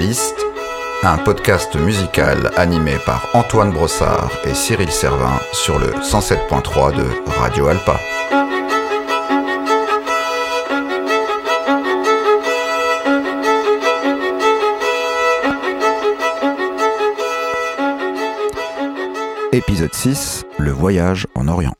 minimaliste, un podcast musical animé par Antoine Brossard et Cyril Servin sur le 107.3 de Radio Alpa. Épisode 6, le voyage en Orient.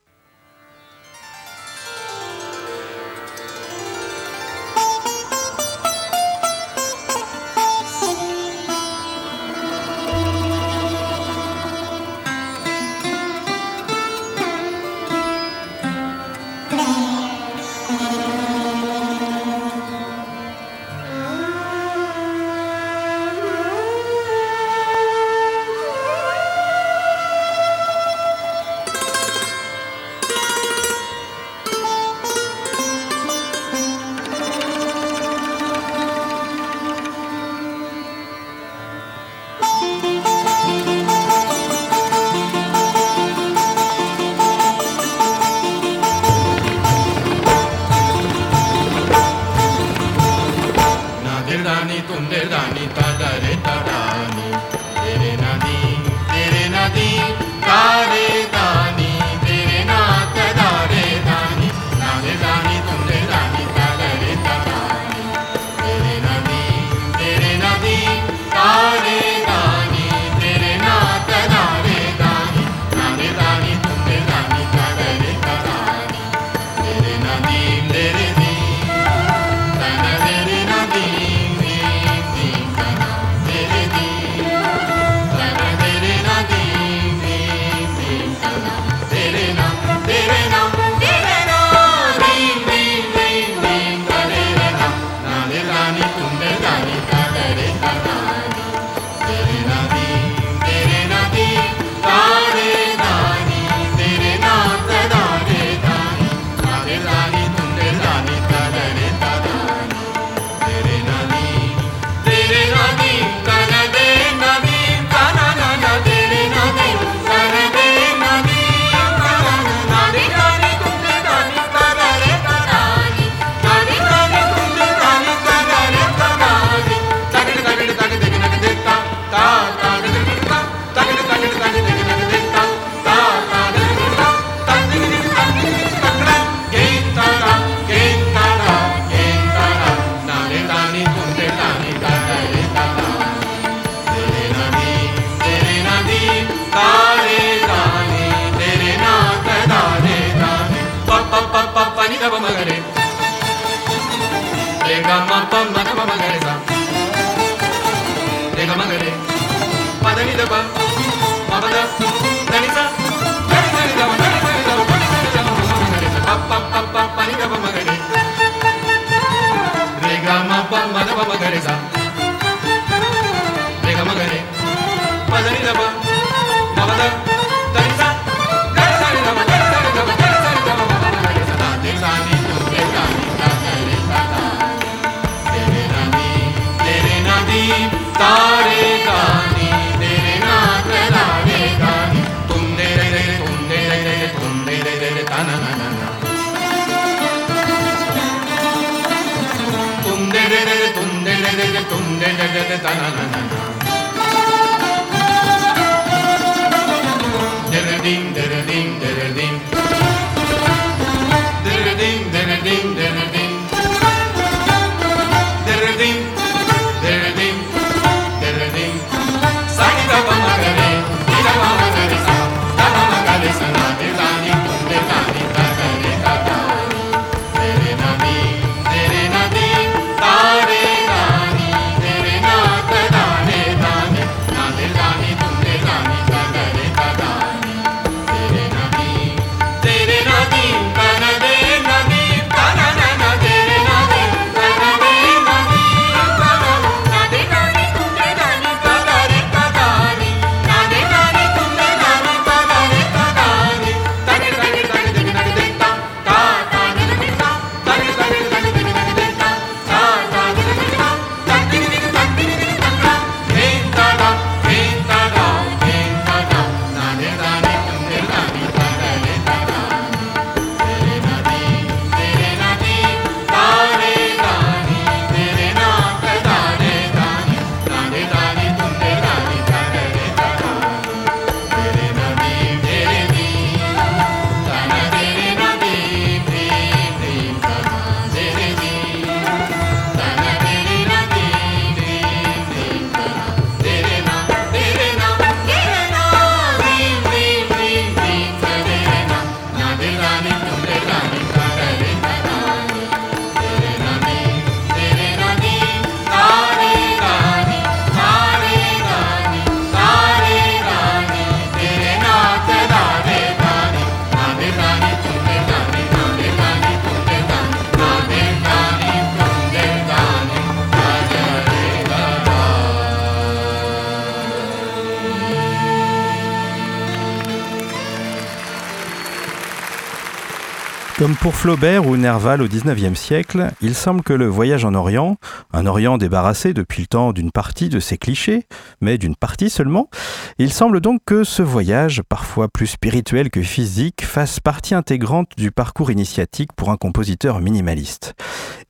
Comme pour Flaubert ou Nerval au XIXe siècle, il semble que le voyage en Orient, un Orient débarrassé depuis le temps d'une partie de ses clichés, mais d'une partie seulement, il semble donc que ce voyage, parfois plus spirituel que physique, fasse partie intégrante du parcours initiatique pour un compositeur minimaliste.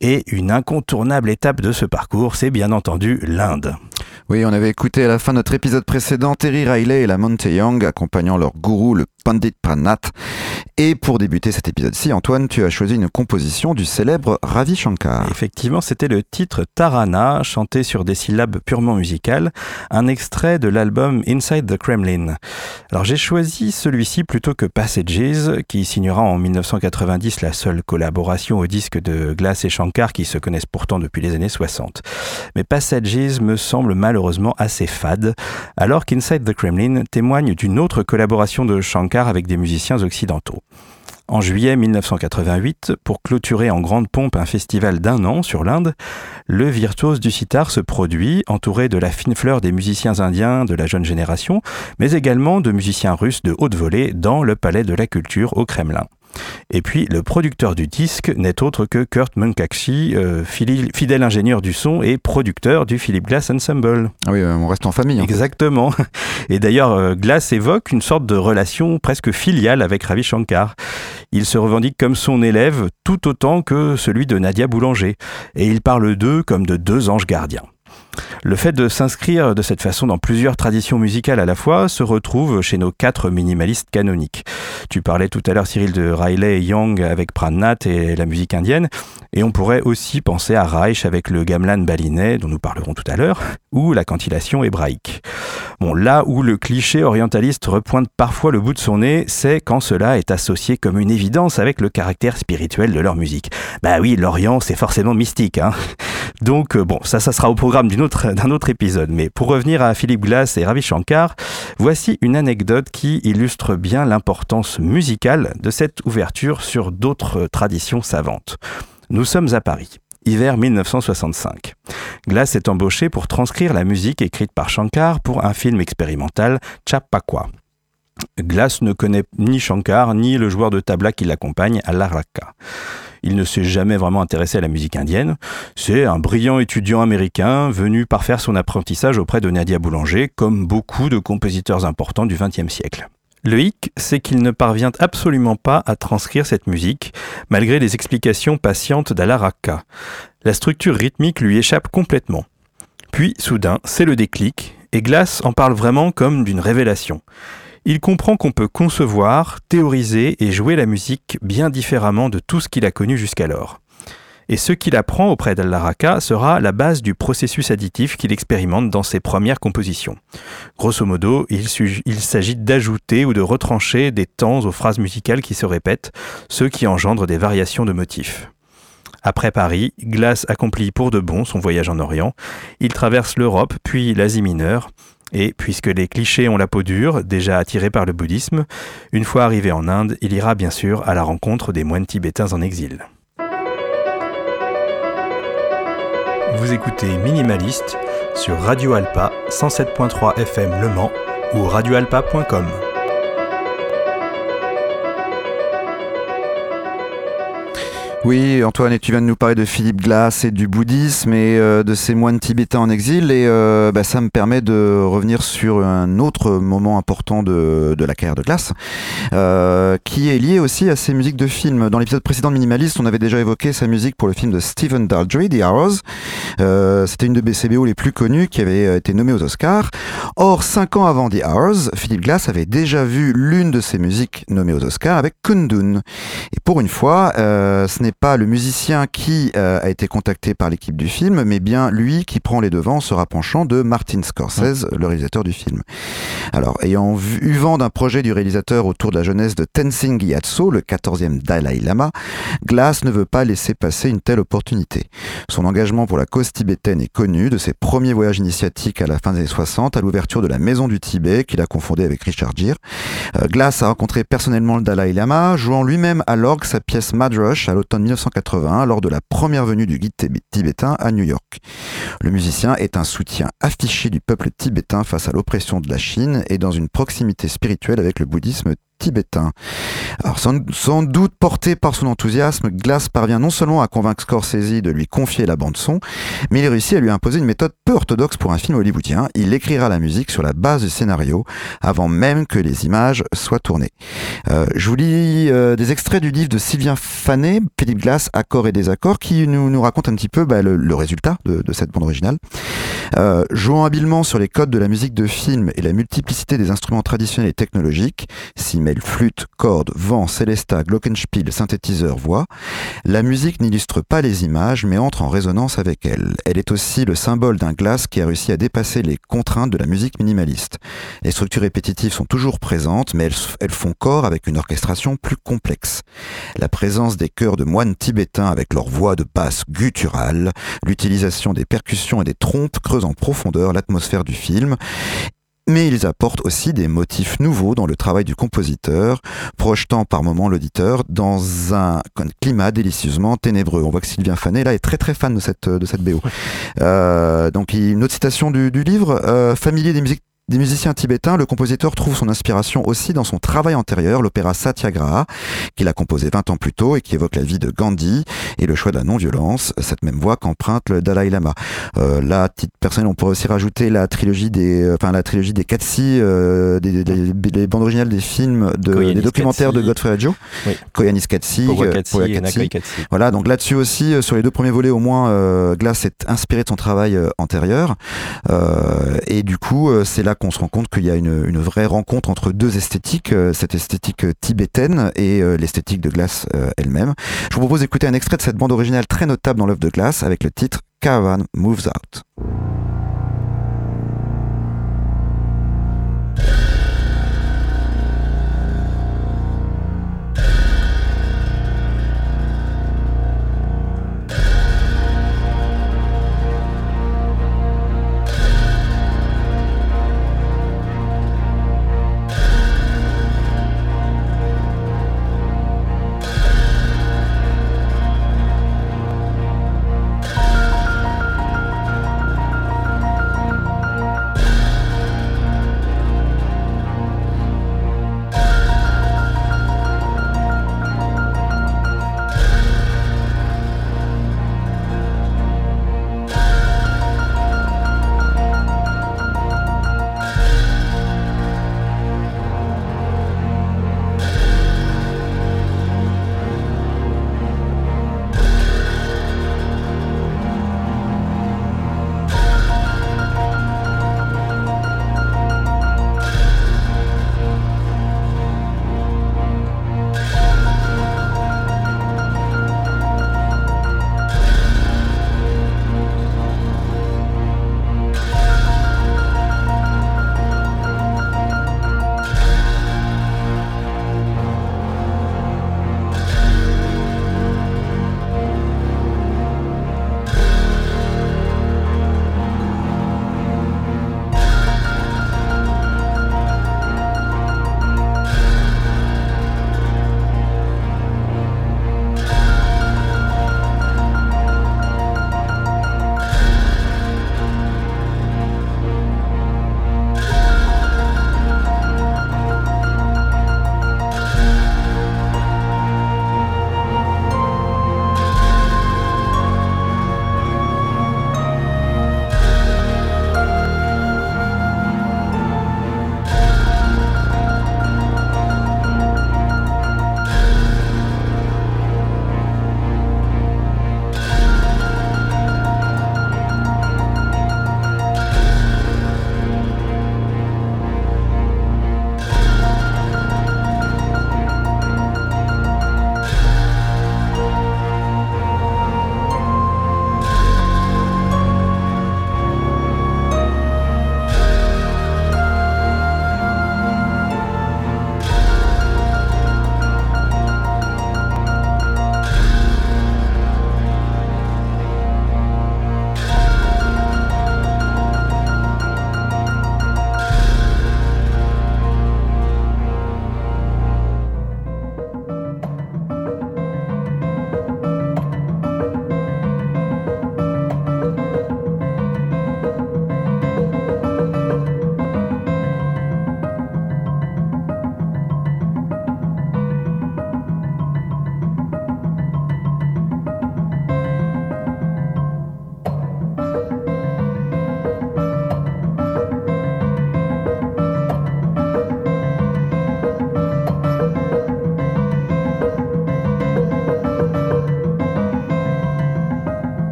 Et une incontournable étape de ce parcours, c'est bien entendu l'Inde. Oui, on avait écouté à la fin de notre épisode précédent Terry Riley et La Monte Young accompagnant leur gourou, le Pandit Pran Nath. Et pour débuter cet épisode-ci, Antoine, tu as choisi une composition du célèbre Ravi Shankar. Effectivement, c'était le titre Tarana, chanté sur des syllabes purement musicales, un extrait de l'album Inside the Kremlin. Alors j'ai choisi celui-ci plutôt que Passages, qui signera en 1990 la seule collaboration au disque de Glass et Shankar, qui se connaissent pourtant depuis les années 60. Mais Passages me semble malheureusement assez fade, alors qu'Inside the Kremlin témoigne d'une autre collaboration de Shankar avec des musiciens occidentaux. En juillet 1988, pour clôturer en grande pompe un festival d'1 an sur l'Inde, le virtuose du sitar se produit, entouré de la fine fleur des musiciens indiens de la jeune génération, mais également de musiciens russes de haute volée dans le palais de la culture au Kremlin. Et puis, le producteur du disque n'est autre que Kurt Munkakshi, fidèle ingénieur du son et producteur du Philip Glass Ensemble. Ah oui, on reste en famille. Exactement. Et d'ailleurs, Glass évoque une sorte de relation presque filiale avec Ravi Shankar. Il se revendique comme son élève tout autant que celui de Nadia Boulanger. Et il parle d'eux comme de 2 anges gardiens. Le fait de s'inscrire de cette façon dans plusieurs traditions musicales à la fois se retrouve chez nos 4 minimalistes canoniques. Tu parlais tout à l'heure, Cyril, de Riley et Young avec Pran Nath et la musique indienne, et on pourrait aussi penser à Reich avec le gamelan balinais dont nous parlerons tout à l'heure, ou la cantillation hébraïque. Bon, là où le cliché orientaliste repointe parfois le bout de son nez, c'est quand cela est associé comme une évidence avec le caractère spirituel de leur musique. Bah oui, l'Orient, c'est forcément mystique, hein. Donc bon, ça sera au programme d'un autre épisode. Mais pour revenir à Philip Glass et Ravi Shankar, voici une anecdote qui illustre bien l'importance musicale de cette ouverture sur d'autres traditions savantes. Nous sommes à Paris, hiver 1965. Glass est embauché pour transcrire la musique écrite par Shankar pour un film expérimental, Chapakwa. Glass ne connaît ni Shankar ni le joueur de tabla qui l'accompagne à Laraaji. Il ne s'est jamais vraiment intéressé à la musique indienne. C'est un brillant étudiant américain venu parfaire son apprentissage auprès de Nadia Boulanger, comme beaucoup de compositeurs importants du XXe siècle. Le hic, c'est qu'il ne parvient absolument pas à transcrire cette musique, malgré les explications patientes d'Alaraka. La structure rythmique lui échappe complètement. Puis, soudain, c'est le déclic, et Glass en parle vraiment comme d'une révélation. Il comprend qu'on peut concevoir, théoriser et jouer la musique bien différemment de tout ce qu'il a connu jusqu'alors. Et ce qu'il apprend auprès d'Alaraka sera la base du processus additif qu'il expérimente dans ses premières compositions. Grosso modo, il s'agit d'ajouter ou de retrancher des temps aux phrases musicales qui se répètent, ce qui engendre des variations de motifs. Après Paris, Glass accomplit pour de bon son voyage en Orient. Il traverse l'Europe, puis l'Asie mineure. Et puisque les clichés ont la peau dure, déjà attirés par le bouddhisme, une fois arrivé en Inde, il ira bien sûr à la rencontre des moines tibétains en exil. Vous écoutez Minimaliste sur Radio Alpa 107.3 FM Le Mans ou radioalpa.com. Oui, Antoine, et tu viens de nous parler de Philip Glass et du bouddhisme et de ces moines tibétains en exil, et ça me permet de revenir sur un autre moment important de la carrière de Glass, qui est lié aussi à ses musiques de films. Dans l'épisode précédent de Minimaliste, on avait déjà évoqué sa musique pour le film de Stephen Daldry, The Hours. C'était une de ses BO les plus connues qui avait été nommée aux Oscars. Or, 5 ans avant The Hours, Philip Glass avait déjà vu l'une de ses musiques nommées aux Oscars avec Kundun. Et pour une fois, ce n'est pas le musicien qui a été contacté par l'équipe du film, mais bien lui qui prend les devants en se rapprochant de Martin Scorsese, le réalisateur du film. Alors, ayant eu vent d'un projet du réalisateur autour de la jeunesse de Tenzin Gyatso, le 14e Dalai Lama, Glass ne veut pas laisser passer une telle opportunité. Son engagement pour la cause tibétaine est connu, de ses premiers voyages initiatiques à la fin des années 60, à l'ouverture de la Maison du Tibet, qu'il a confondée avec Richard Gere. Glass a rencontré personnellement le Dalai Lama, jouant lui-même à l'orgue sa pièce Mad Rush à l'automne 1981 lors de la première venue du guide tibétain à New York. Le musicien est un soutien affiché du peuple tibétain face à l'oppression de la Chine et dans une proximité spirituelle avec le bouddhisme tibétain. Alors, sans doute porté par son enthousiasme, Glass parvient non seulement à convaincre Scorsese de lui confier la bande-son, mais il réussit à lui imposer une méthode peu orthodoxe pour un film hollywoodien. Il écrira la musique sur la base du scénario, avant même que les images soient tournées. Je vous lis des extraits du livre de Sylvain Fanet, Philip Glass, Accords et désaccords, qui nous raconte un petit peu le résultat de cette bande originale. Jouant habilement sur les codes de la musique de film et la multiplicité des instruments traditionnels et technologiques, s'y mêlent flûte, cordes, vent, célesta, glockenspiel, synthétiseur, voix, la musique n'illustre pas les images mais entre en résonance avec elles. Elle est aussi le symbole d'un Glass qui a réussi à dépasser les contraintes de la musique minimaliste. Les structures répétitives sont toujours présentes mais elles font corps avec une orchestration plus complexe. La présence des chœurs de moines tibétains avec leur voix de basse gutturale, l'utilisation des percussions et des trompes creuse en profondeur l'atmosphère du film. Mais ils apportent aussi des motifs nouveaux dans le travail du compositeur, projetant par moments l'auditeur dans un climat délicieusement ténébreux. On voit que Sylvain Fanet, là, est très très fan de cette BO. Donc une autre citation du livre, familier des musiciens tibétains, le compositeur trouve son inspiration aussi dans son travail antérieur, l'opéra Satyagraha, qu'il a composé 20 ans plus tôt et qui évoque la vie de Gandhi et le choix de la non-violence, cette même voie qu'emprunte le Dalai Lama. Là, titre personnel, on pourrait aussi rajouter la trilogie des Katsi, les bandes originales des films, des documentaires de Godfrey Adjo, oui. Koyaanisqatsi, Katsi. Voilà, donc là-dessus aussi, sur les deux premiers volets au moins, Glass est inspiré de son travail antérieur, et du coup, c'est là qu'on se rend compte qu'il y a une vraie rencontre entre deux esthétiques, cette esthétique tibétaine et l'esthétique de Glass elle-même. Je vous propose d'écouter un extrait de cette bande originale très notable dans l'œuvre de Glass avec le titre « Caravan Moves Out ».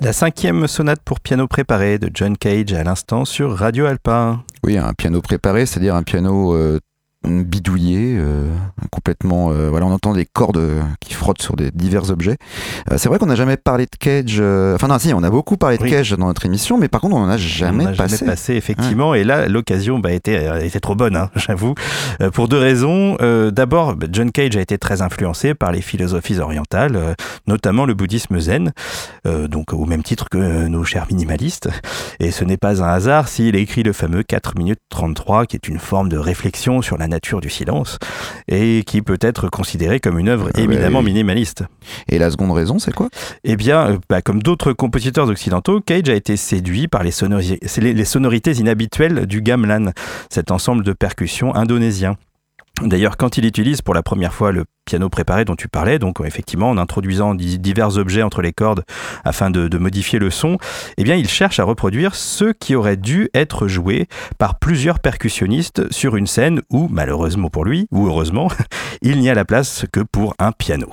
La 5e sonate pour piano préparé de John Cage à l'instant sur Radio Alpa. Oui, un piano préparé, c'est-à-dire un piano bidouillé, complètement... voilà, on entend des cordes qui frottent sur des divers objets. C'est vrai qu'on n'a jamais parlé de Cage... Enfin non, si, on a beaucoup parlé de Cage dans notre émission, mais par contre, on n'en a jamais passé. Effectivement. Ouais. Et là, l'occasion était trop bonne, j'avoue, pour deux raisons. D'abord, John Cage a été très influencé par les philosophies orientales, notamment le bouddhisme zen, donc au même titre que nos chers minimalistes. Et ce n'est pas un hasard s'il écrit le fameux 4 minutes 33, qui est une forme de réflexion sur la nature du silence et qui peut être considérée comme une œuvre éminemment minimaliste. Et la seconde raison, c'est quoi ? Eh bien, comme d'autres compositeurs occidentaux, Cage a été séduit par les sonorités inhabituelles du gamelan, cet ensemble de percussions indonésien. D'ailleurs, quand il utilise pour la première fois le piano préparé dont tu parlais, donc effectivement en introduisant divers objets entre les cordes afin de modifier le son, eh bien il cherche à reproduire ce qui aurait dû être joué par plusieurs percussionnistes sur une scène où, malheureusement pour lui, ou heureusement, il n'y a la place que pour un piano.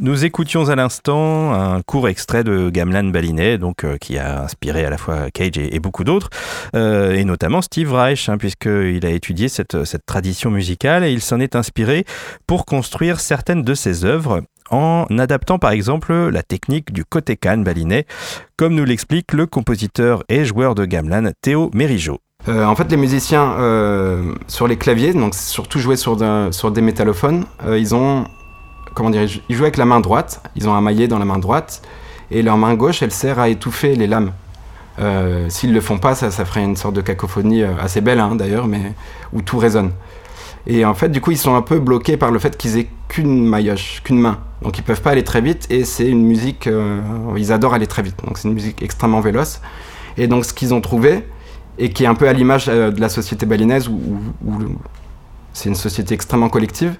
Nous écoutions à l'instant un court extrait de gamelan balinais, donc qui a inspiré à la fois Cage et beaucoup d'autres, et notamment Steve Reich, puisqu'il a étudié cette tradition musicale et il s'en est inspiré pour construire certaines de ses œuvres, en adaptant par exemple la technique du kotekan balinais, comme nous l'explique le compositeur et joueur de gamelan Théo Mérigeau. En fait, les musiciens sur les claviers, donc surtout joués sur des métallophones, ils jouent avec la main droite, ils ont un maillet dans la main droite et leur main gauche, elle sert à étouffer les lames. S'ils ne le font pas, ça ferait une sorte de cacophonie assez belle d'ailleurs, mais où tout résonne. Et en fait, du coup, ils sont un peu bloqués par le fait qu'ils aient qu'une main. Donc ils ne peuvent pas aller très vite et c'est une musique, ils adorent aller très vite, donc c'est une musique extrêmement véloce. Et donc ce qu'ils ont trouvé, et qui est un peu à l'image de la société balinaise où c'est une société extrêmement collective,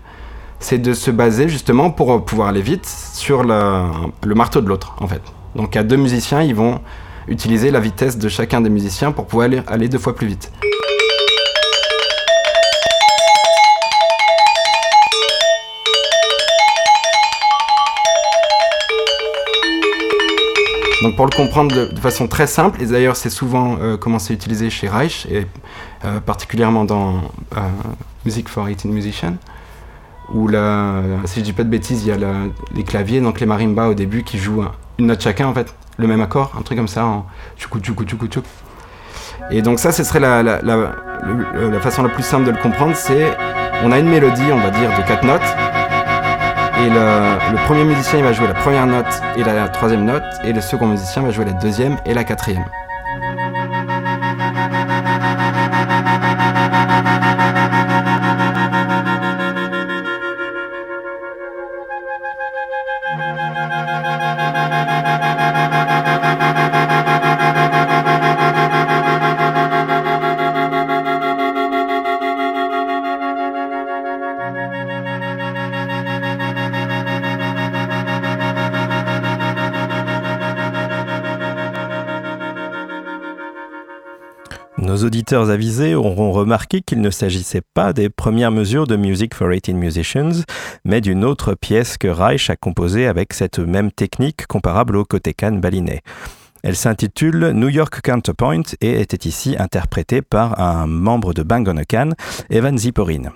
c'est de se baser justement pour pouvoir aller vite sur le marteau de l'autre en fait. Donc à deux musiciens, ils vont utiliser la vitesse de chacun des musiciens pour pouvoir aller deux fois plus vite. Donc pour le comprendre de façon très simple, et d'ailleurs c'est souvent comment c'est utilisé chez Reich, et particulièrement dans Music for 18 Musicians, où si je dis pas de bêtises, il y a les claviers, donc les marimbas au début qui jouent une note chacun en fait, le même accord, un truc comme ça en tchoukou tchoukou tchoukou tchoukou. Et donc ça, ce serait la façon la plus simple de le comprendre, c'est on a une mélodie, on va dire, de 4 notes, et le premier musicien il va jouer la première note et la troisième note, et le second musicien va jouer la deuxième et la quatrième. Nos auditeurs avisés auront remarqué qu'il ne s'agissait pas des premières mesures de Music for 18 Musicians, mais d'une autre pièce que Reich a composée avec cette même technique comparable au kotekan balinais. Elle s'intitule New York Counterpoint et était ici interprétée par un membre de Bang on a Can, Evan Ziporyn.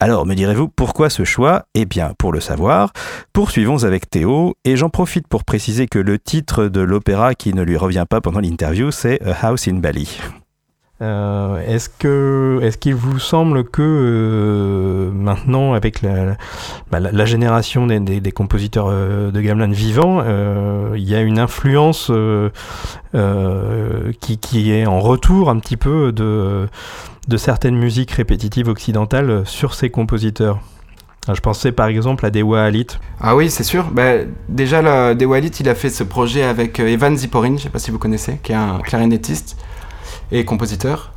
Alors, me direz-vous, pourquoi ce choix ? Eh bien, pour le savoir, poursuivons avec Théo, et j'en profite pour préciser que le titre de l'opéra qui ne lui revient pas pendant l'interview, c'est A House in Bali. Est-ce qu'il vous semble que maintenant, avec la génération des compositeurs de gamelan vivants, il y a une influence qui est en retour un petit peu de certaines musiques répétitives occidentales sur ces compositeurs? Je pensais par exemple à Dewa Alit. Ah oui, c'est sûr. Déjà, Dewa Alit, il a fait ce projet avec Evan Ziporyn, je ne sais pas si vous connaissez, qui est un clarinettiste et compositeur,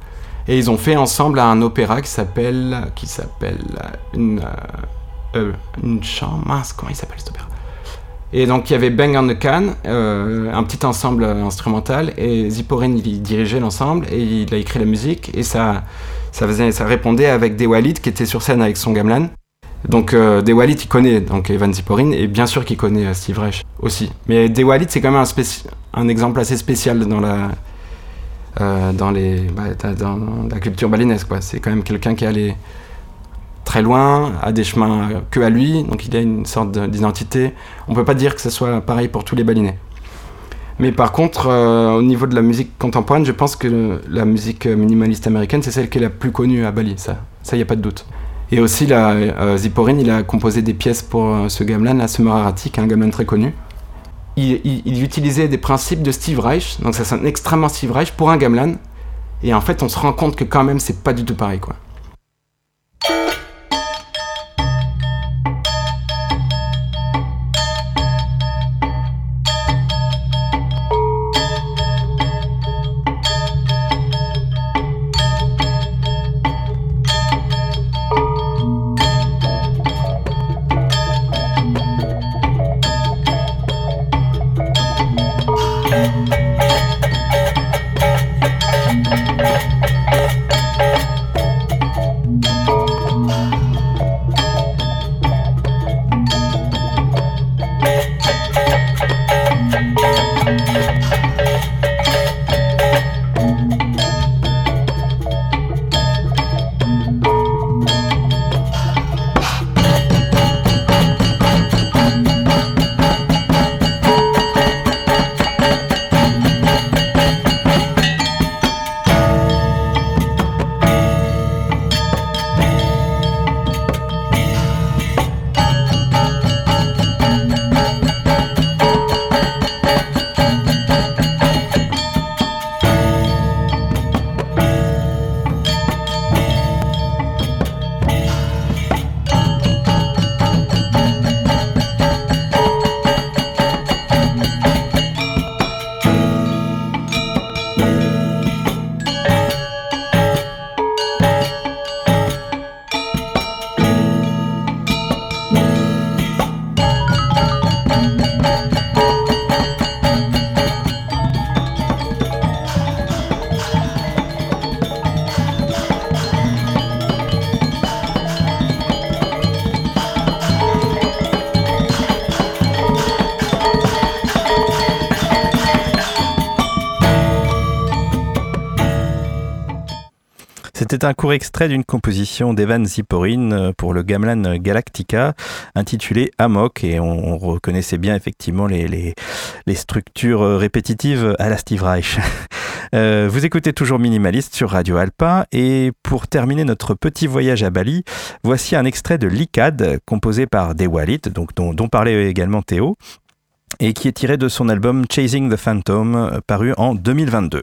et ils ont fait ensemble un opéra qui s'appelle une chambre, mince, comment il s'appelle cet opéra? Et donc il y avait Bang on a Can, un petit ensemble instrumental, et Ziporyn il dirigeait l'ensemble et il a écrit la musique, et ça répondait avec Dewa Alit qui était sur scène avec son gamelan. Donc Dewa Alit il connaît donc Evan Ziporyn, et bien sûr qu'il connaît Steve Reich aussi, mais Dewa Alit c'est quand même un exemple assez spécial dans dans la culture balinaise, quoi. C'est quand même quelqu'un qui est allé très loin, a des chemins que à lui, donc il a une sorte d'identité. On peut pas dire que ce soit pareil pour tous les balinais. Mais par contre, au niveau de la musique contemporaine, je pense que la musique minimaliste américaine, c'est celle qui est la plus connue à Bali, ça y a pas de doute. Et aussi Ziporyn, il a composé des pièces pour ce gamelan, la Sumararati, qui est un gamelan très connu. Il utilisait des principes de Steve Reich, donc ça sonne extrêmement Steve Reich pour un gamelan, et en fait on se rend compte que quand même c'est pas du tout pareil, quoi. C'est un court extrait d'une composition d'Evan Ziporyn pour le gamelan Galactica intitulé Amok, et on reconnaissait bien effectivement les structures répétitives à la Steve Reich. Vous écoutez toujours Minimaliste sur Radio Alpa, et pour terminer notre petit voyage à Bali, voici un extrait de Likad composé par Dewa Alit, donc dont parlait également Théo, et qui est tiré de son album Chasing the Phantom paru en 2022.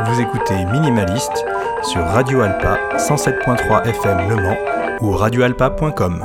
Vous écoutez Minimaliste sur Radio Alpa 107.3 FM Le Mans ou radioalpa.com.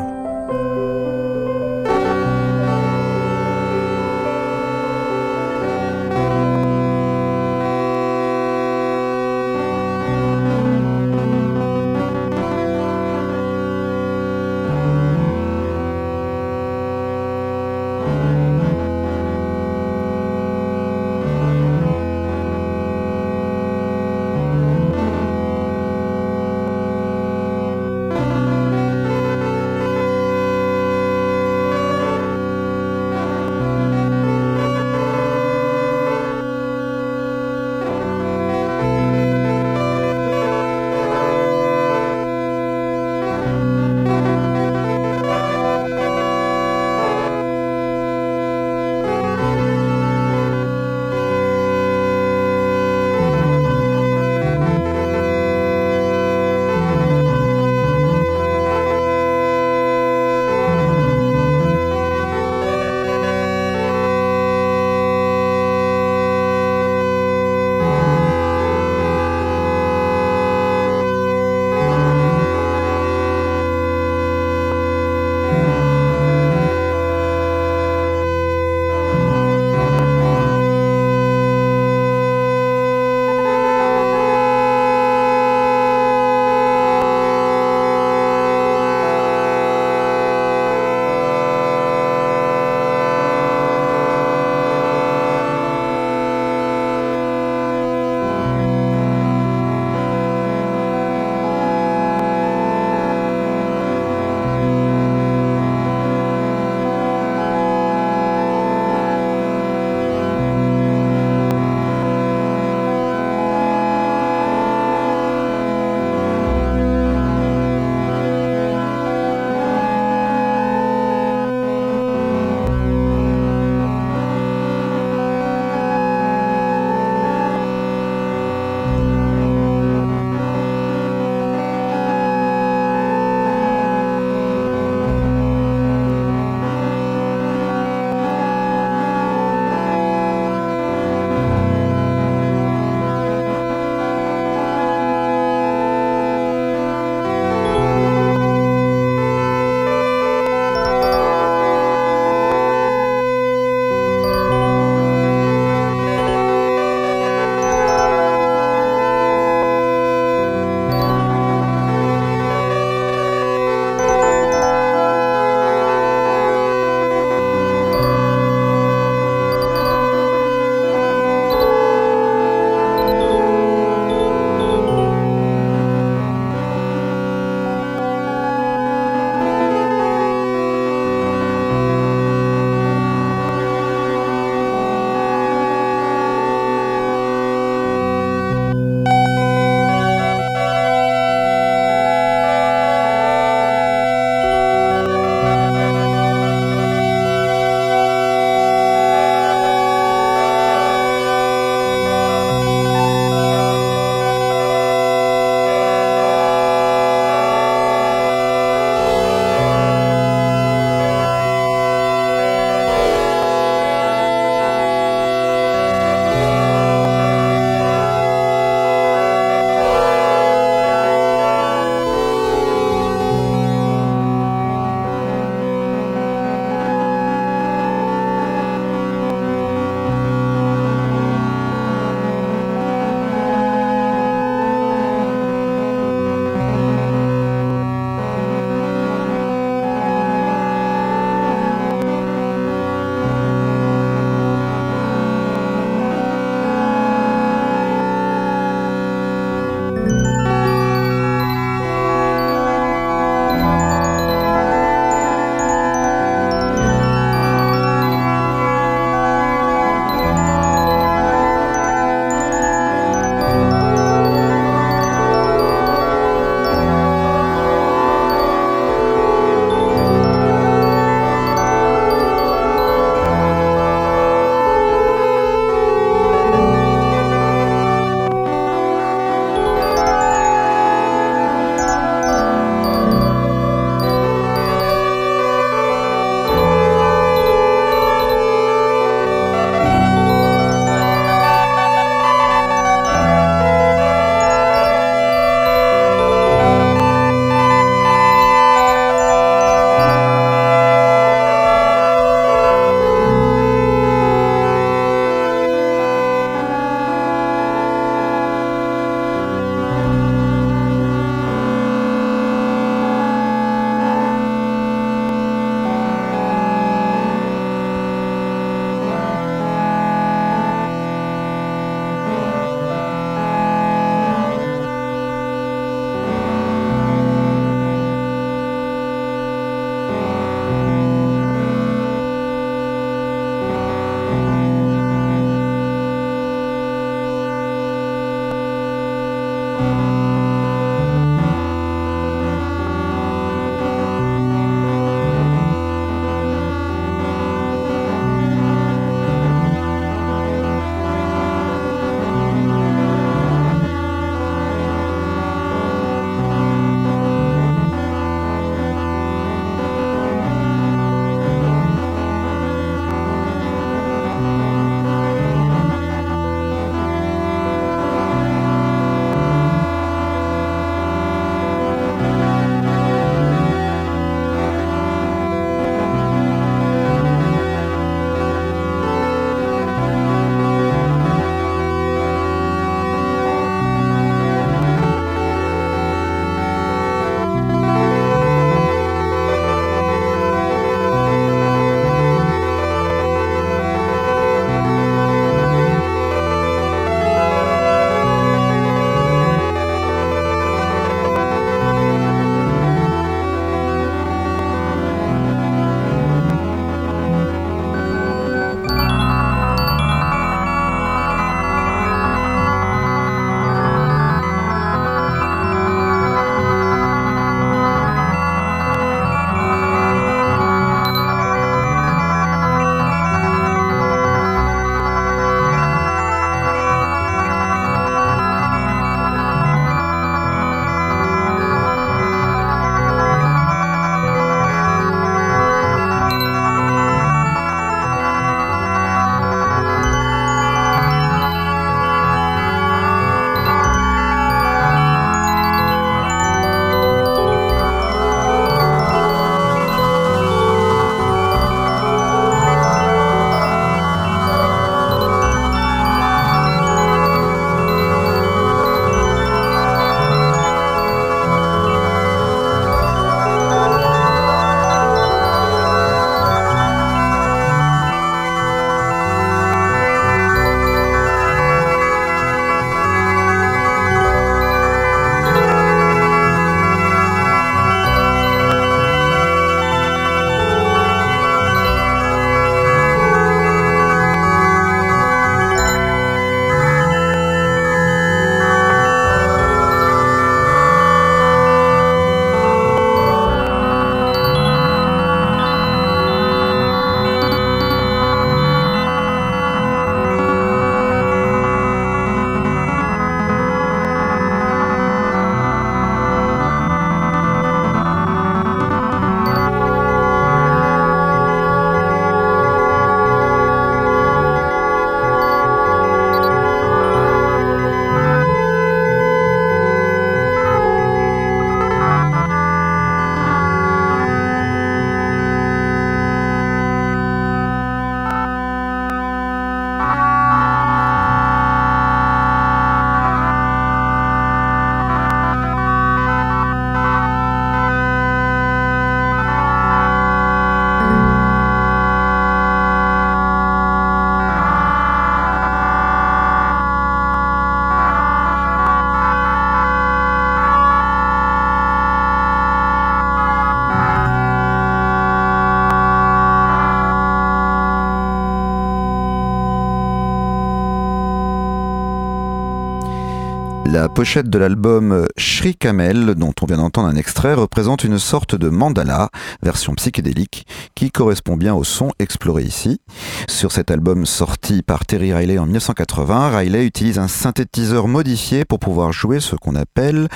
La pochette de l'album Shri Camel, dont on vient d'entendre un extrait, représente une sorte de mandala, version psychédélique, qui correspond bien au son exploré ici. Sur cet album sorti par Terry Riley en 1980, Riley utilise un synthétiseur modifié pour pouvoir jouer ce qu'on appelle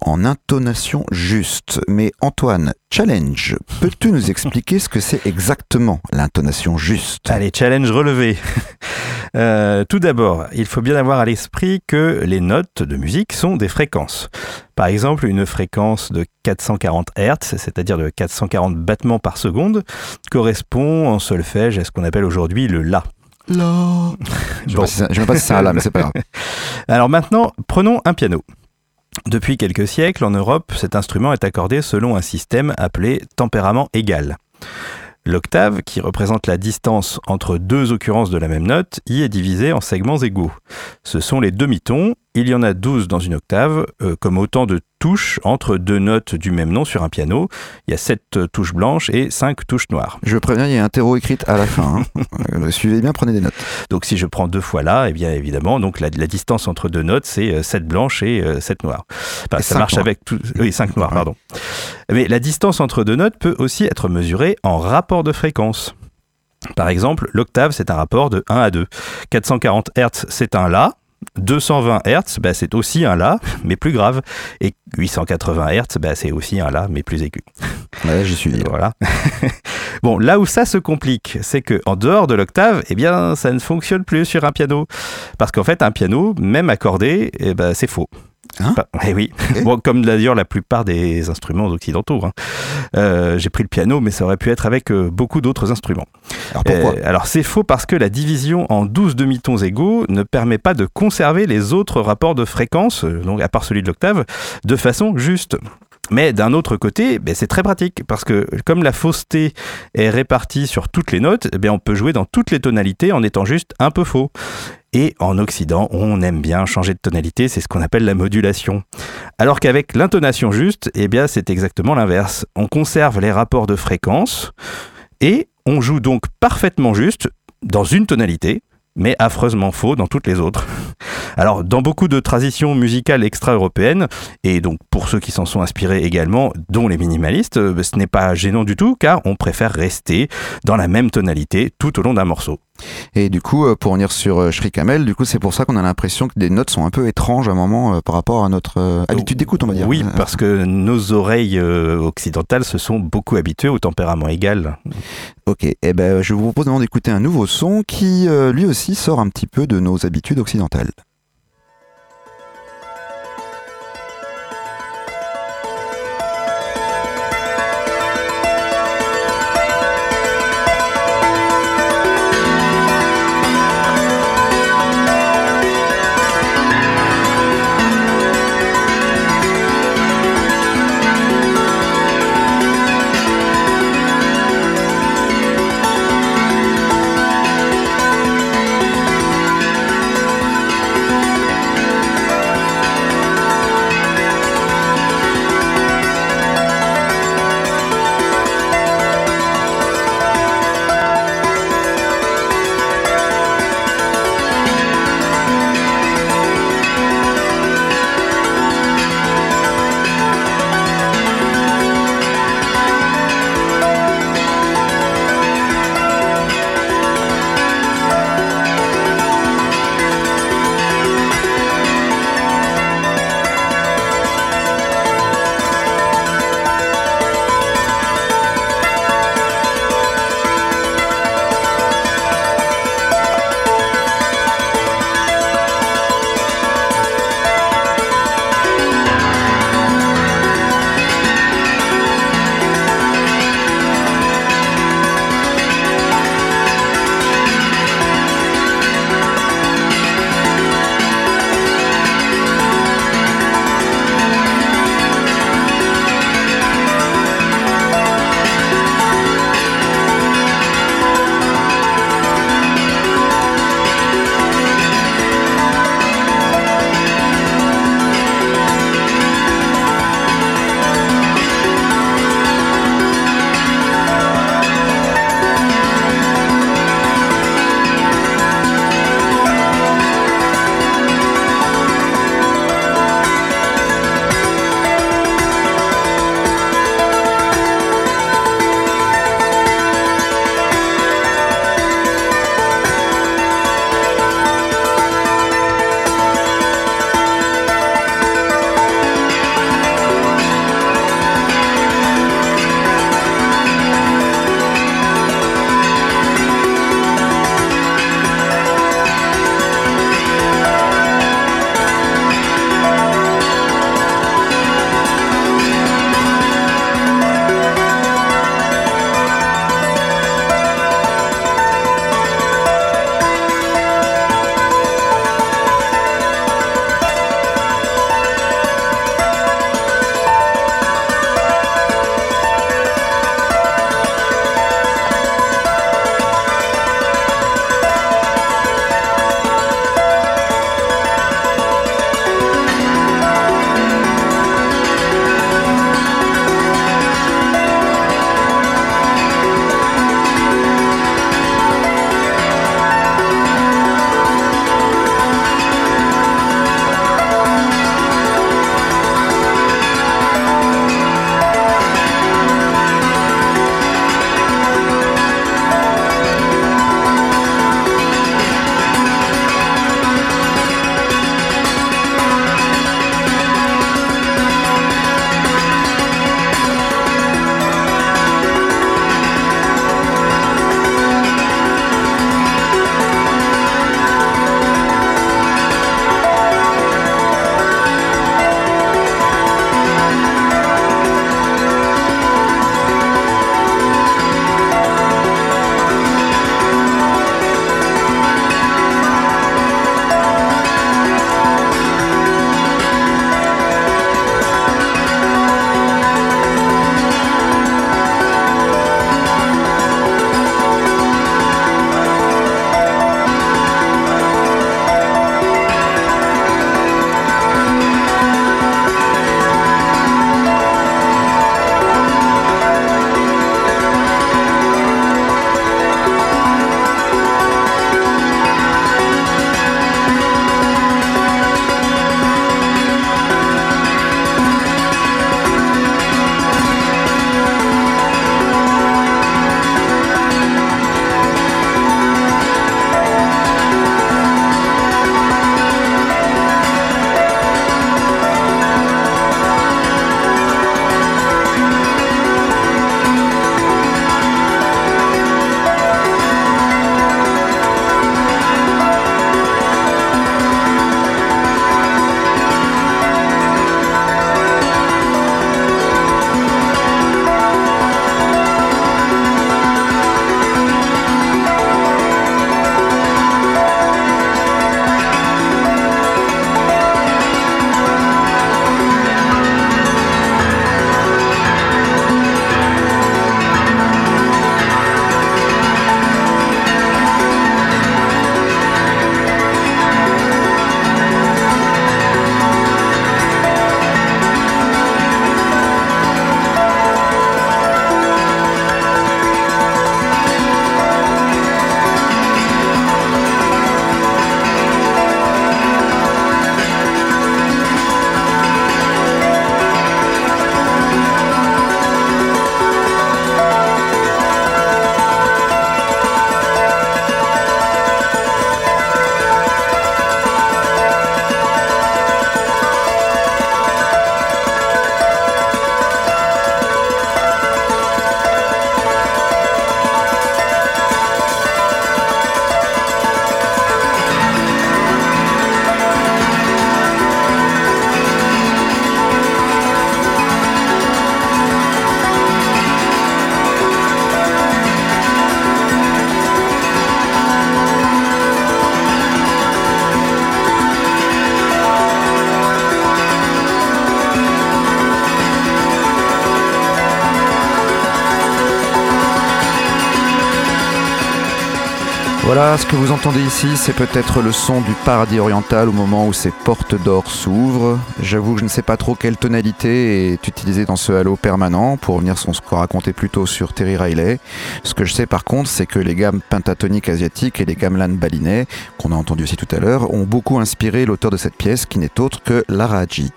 en intonation juste. Mais Antoine, challenge, peux-tu nous expliquer ce que c'est exactement l'intonation juste ? Allez, challenge relevé. Tout d'abord, il faut bien avoir à l'esprit que les notes de musique sont des fréquences. Par exemple, une fréquence de 440 Hz, c'est-à-dire de 440 battements par seconde, correspond en solfège à ce qu'on appelle aujourd'hui le La. La. Je ne sais même pas si c'est un La, mais c'est pas grave. Alors maintenant, prenons un piano. Depuis quelques siècles, en Europe, cet instrument est accordé selon un système appelé tempérament égal. L'octave, qui représente la distance entre deux occurrences de la même note, y est divisée en segments égaux. Ce sont les demi-tons, il y en a 12 dans une octave, comme autant de touches entre deux notes du même nom sur un piano. Il y a 7 touches blanches et 5 touches noires. Je préviens, il y a un terreau écrit à la fin. Hein. Suivez bien, prenez des notes. Donc si je prends deux fois là, eh bien évidemment, donc la distance entre deux notes, c'est 7 blanches et 7 noires. Enfin, et ça marche noirs. Avec tout... Oui, 5 noires, pardon. Mais la distance entre deux notes peut aussi être mesurée en rapport de fréquence. Par exemple, l'octave, c'est un rapport de 1 à 2. 440 Hz, c'est un La. 220 Hz, bah c'est aussi un La, mais plus grave. Et 880 Hz, bah c'est aussi un La, mais plus aigu. Ouais, j'y suis libre. Voilà. Bon, là où ça se complique, c'est qu'en dehors de l'octave, eh bien, ça ne fonctionne plus sur un piano. Parce qu'en fait, un piano, même accordé, eh ben, c'est faux. Hein? Eh oui, okay. Bon, comme d'ailleurs la plupart des instruments occidentaux. Hein. J'ai pris le piano, mais ça aurait pu être avec beaucoup d'autres instruments. Alors pourquoi ? Alors c'est faux parce que la division en 12 demi-tons égaux ne permet pas de conserver les autres rapports de fréquence, donc à part celui de l'octave, de façon juste. Mais d'un autre côté, ben c'est très pratique parce que comme la fausseté est répartie sur toutes les notes, ben on peut jouer dans toutes les tonalités en étant juste un peu faux. Et en Occident, on aime bien changer de tonalité, c'est ce qu'on appelle la modulation. Alors qu'avec l'intonation juste, eh bien, c'est exactement l'inverse. On conserve les rapports de fréquence et on joue donc parfaitement juste dans une tonalité, mais affreusement faux dans toutes les autres. Alors, dans beaucoup de traditions musicales extra-européennes, et donc pour ceux qui s'en sont inspirés également, dont les minimalistes, ce n'est pas gênant du tout, car on préfère rester dans la même tonalité tout au long d'un morceau. Et du coup, pour revenir sur Shri Camel, du coup, c'est pour ça qu'on a l'impression que des notes sont un peu étranges à un moment par rapport à notre habitude d'écoute, on va dire. Oui, parce que nos oreilles occidentales se sont beaucoup habituées au tempérament égal. Ok, eh ben, je vous propose maintenant d'écouter un nouveau son qui, lui aussi, sort un petit peu de nos habitudes occidentales. Voilà, ce que vous entendez ici, c'est peut-être le son du paradis oriental au moment où ses portes d'or s'ouvrent. J'avoue que je ne sais pas trop quelle tonalité est utilisée dans ce halo permanent, pour revenir sur ce qu'on racontait plus tôt sur Terry Riley. Ce que je sais par contre, c'est que les gammes pentatoniques asiatiques et les gamelans balinais, qu'on a entendu aussi tout à l'heure, ont beaucoup inspiré l'auteur de cette pièce, qui n'est autre que Laraaji.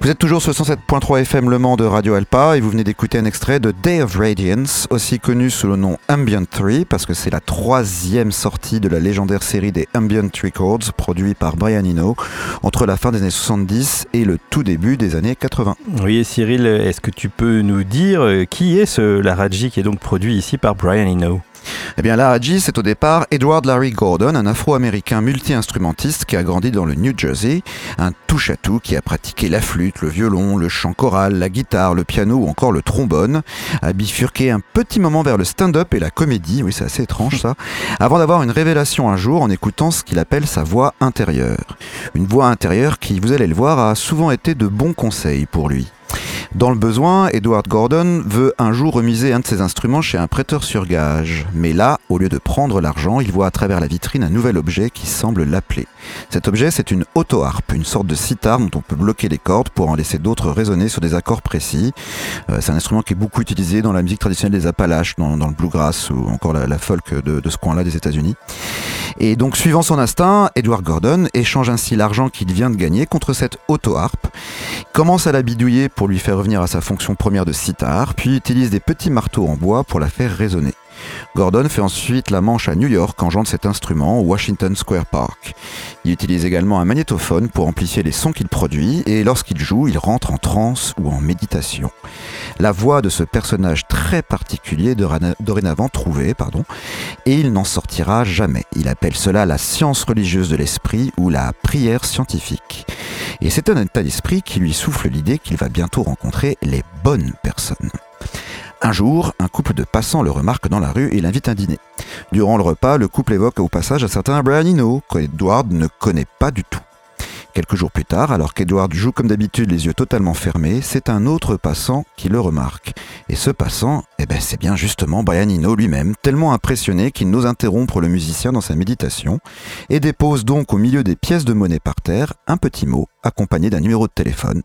Vous êtes toujours sur 107.3 FM Le Mans de Radio Alpa, et vous venez d'écouter un extrait de Day of Radiance, aussi connu sous le nom Ambient 3, parce que c'est la troisième sortie de la légendaire série des Ambient Records, produit par Brian Eno, entre la fin des années 70 et le tout début des années 80. Oui, et Cyril, est-ce que tu peux nous dire qui est ce Laraaji qui est donc produit ici par Brian Eno ? Eh bien, Laraaji, c'est au départ Edward Larry Gordon, un afro-américain multi-instrumentiste qui a grandi dans le New Jersey, un touche-à-tout qui a pratiqué la flûte, le violon, le chant choral, la guitare, le piano ou encore le trombone, a bifurqué un petit moment vers le stand-up et la comédie, oui c'est assez étrange ça, avant d'avoir une révélation un jour en écoutant ce qu'il appelle sa voix intérieure. Une voix intérieure qui, vous allez le voir, a souvent été de bons conseils pour lui. Dans le besoin, Edward Gordon veut un jour remiser un de ses instruments chez un prêteur sur gage. Mais là, au lieu de prendre l'argent, il voit à travers la vitrine un nouvel objet qui semble l'appeler. Cet objet, c'est une auto-harpe, une sorte de sitar dont on peut bloquer les cordes pour en laisser d'autres résonner sur des accords précis. C'est un instrument qui est beaucoup utilisé dans la musique traditionnelle des Appalaches, dans le bluegrass ou encore la folk de ce coin-là des États-Unis. Et donc, suivant son instinct, Edward Gordon échange ainsi l'argent qu'il vient de gagner contre cette auto-harpe, commence à la bidouiller pour lui faire revenir à sa fonction première de sitar, puis utilise des petits marteaux en bois pour la faire résonner. Gordon fait ensuite la manche à New York en jouant de cet instrument au Washington Square Park. Il utilise également un magnétophone pour amplifier les sons qu'il produit et lorsqu'il joue, il rentre en transe ou en méditation. La voix de ce personnage très particulier dorénavant trouvée, et il n'en sortira jamais. Il appelle cela la science religieuse de l'esprit ou la prière scientifique. Et c'est un état d'esprit qui lui souffle l'idée qu'il va bientôt rencontrer les bonnes personnes. Un jour, un couple de passants le remarque dans la rue et l'invite à dîner. Durant le repas, le couple évoque au passage un certain Brian Eno, qu'Edward ne connaît pas du tout. Quelques jours plus tard, alors qu'Edward joue comme d'habitude les yeux totalement fermés, c'est un autre passant qui le remarque. Et ce passant, c'est bien justement Brian Eno lui-même, tellement impressionné qu'il n'ose interrompre le musicien dans sa méditation, et dépose donc au milieu des pièces de monnaie par terre un petit mot accompagné d'un numéro de téléphone.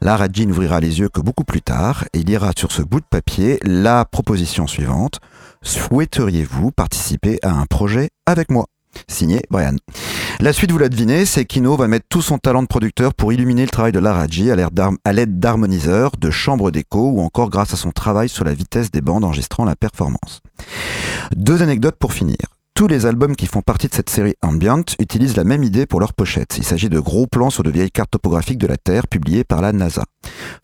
Laraaji n'ouvrira les yeux que beaucoup plus tard et lira sur ce bout de papier la proposition suivante : souhaiteriez-vous participer à un projet avec moi ? Signé Brian. La suite, vous la devinez, c'est qu'Ino va mettre tout son talent de producteur pour illuminer le travail de Laraaji à l'aide d'harmoniseurs, de chambres d'écho ou encore grâce à son travail sur la vitesse des bandes enregistrant la performance. Deux anecdotes pour finir. Tous les albums qui font partie de cette série Ambient utilisent la même idée pour leurs pochettes. Il s'agit de gros plans sur de vieilles cartes topographiques de la Terre publiées par la NASA.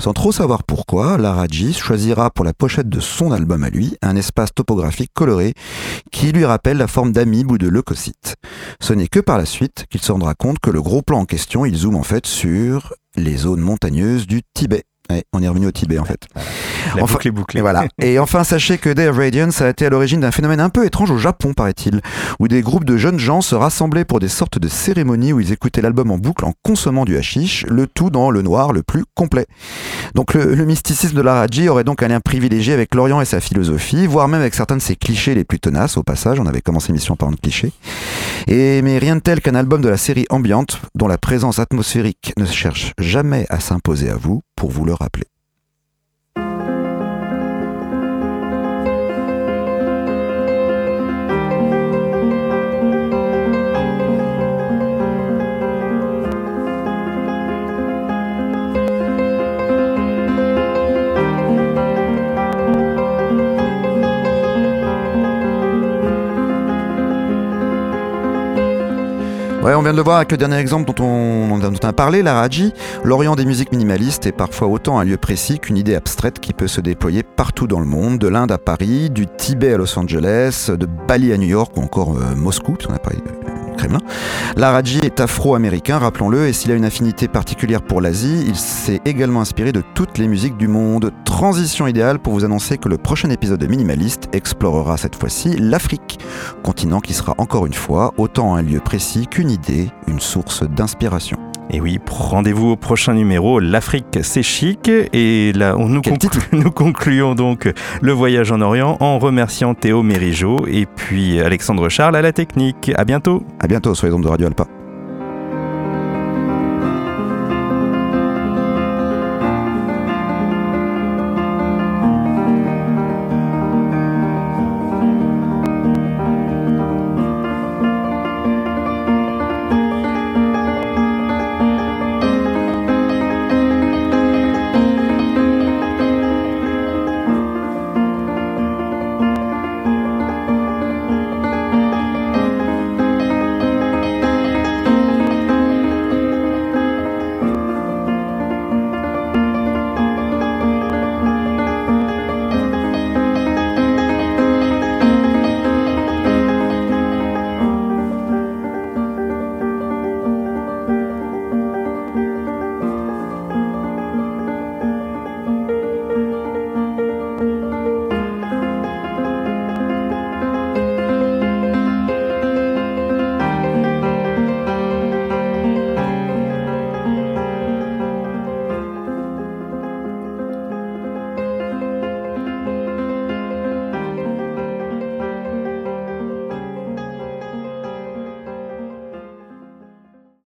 Sans trop savoir pourquoi, Laraaji choisira pour la pochette de son album à lui un espace topographique coloré qui lui rappelle la forme d'amibes ou de leucocytes. Ce n'est que par la suite qu'il se rendra compte que le gros plan en question, il zoome en fait sur les zones montagneuses du Tibet. Ouais, on est revenu au Tibet en fait. La enfin, boucle est bouclée. Voilà. Et enfin, sachez que Day of Radiance a été à l'origine d'un phénomène un peu étrange au Japon, paraît-il, où des groupes de jeunes gens se rassemblaient pour des sortes de cérémonies où ils écoutaient l'album en boucle en consommant du hashish, le tout dans le noir le plus complet. Donc le mysticisme de Laraaji aurait donc un lien privilégié avec l'Orient et sa philosophie, voire même avec certains de ses clichés les plus tenaces. Au passage, on avait commencé l'émission par un cliché. Mais rien de tel qu'un album de la série Ambient, dont la présence atmosphérique ne cherche jamais à s'imposer à vous, pour vous le rappeler. Ouais, on vient de le voir avec le dernier exemple dont on a parlé, Laraaji. L'Orient des musiques minimalistes est parfois autant un lieu précis qu'une idée abstraite qui peut se déployer partout dans le monde, de l'Inde à Paris, du Tibet à Los Angeles, de Bali à New York ou encore Moscou, puisqu'on a parlé du Kremlin. Laraaji est afro-américain, rappelons-le, et s'il a une affinité particulière pour l'Asie, il s'est également inspiré de toutes les musiques du monde. Transition idéale pour vous annoncer que le prochain épisode de Minimaliste explorera cette fois-ci l'Afrique, continent qui sera encore une fois autant un lieu précis qu'une idée, une source d'inspiration. Et oui, rendez-vous au prochain numéro, l'Afrique c'est chic, et là nous concluons donc le voyage en Orient en remerciant Théo Mérigeau et puis Alexandre Charles à la technique. À bientôt. À bientôt sur les ondes de Radio Alpa.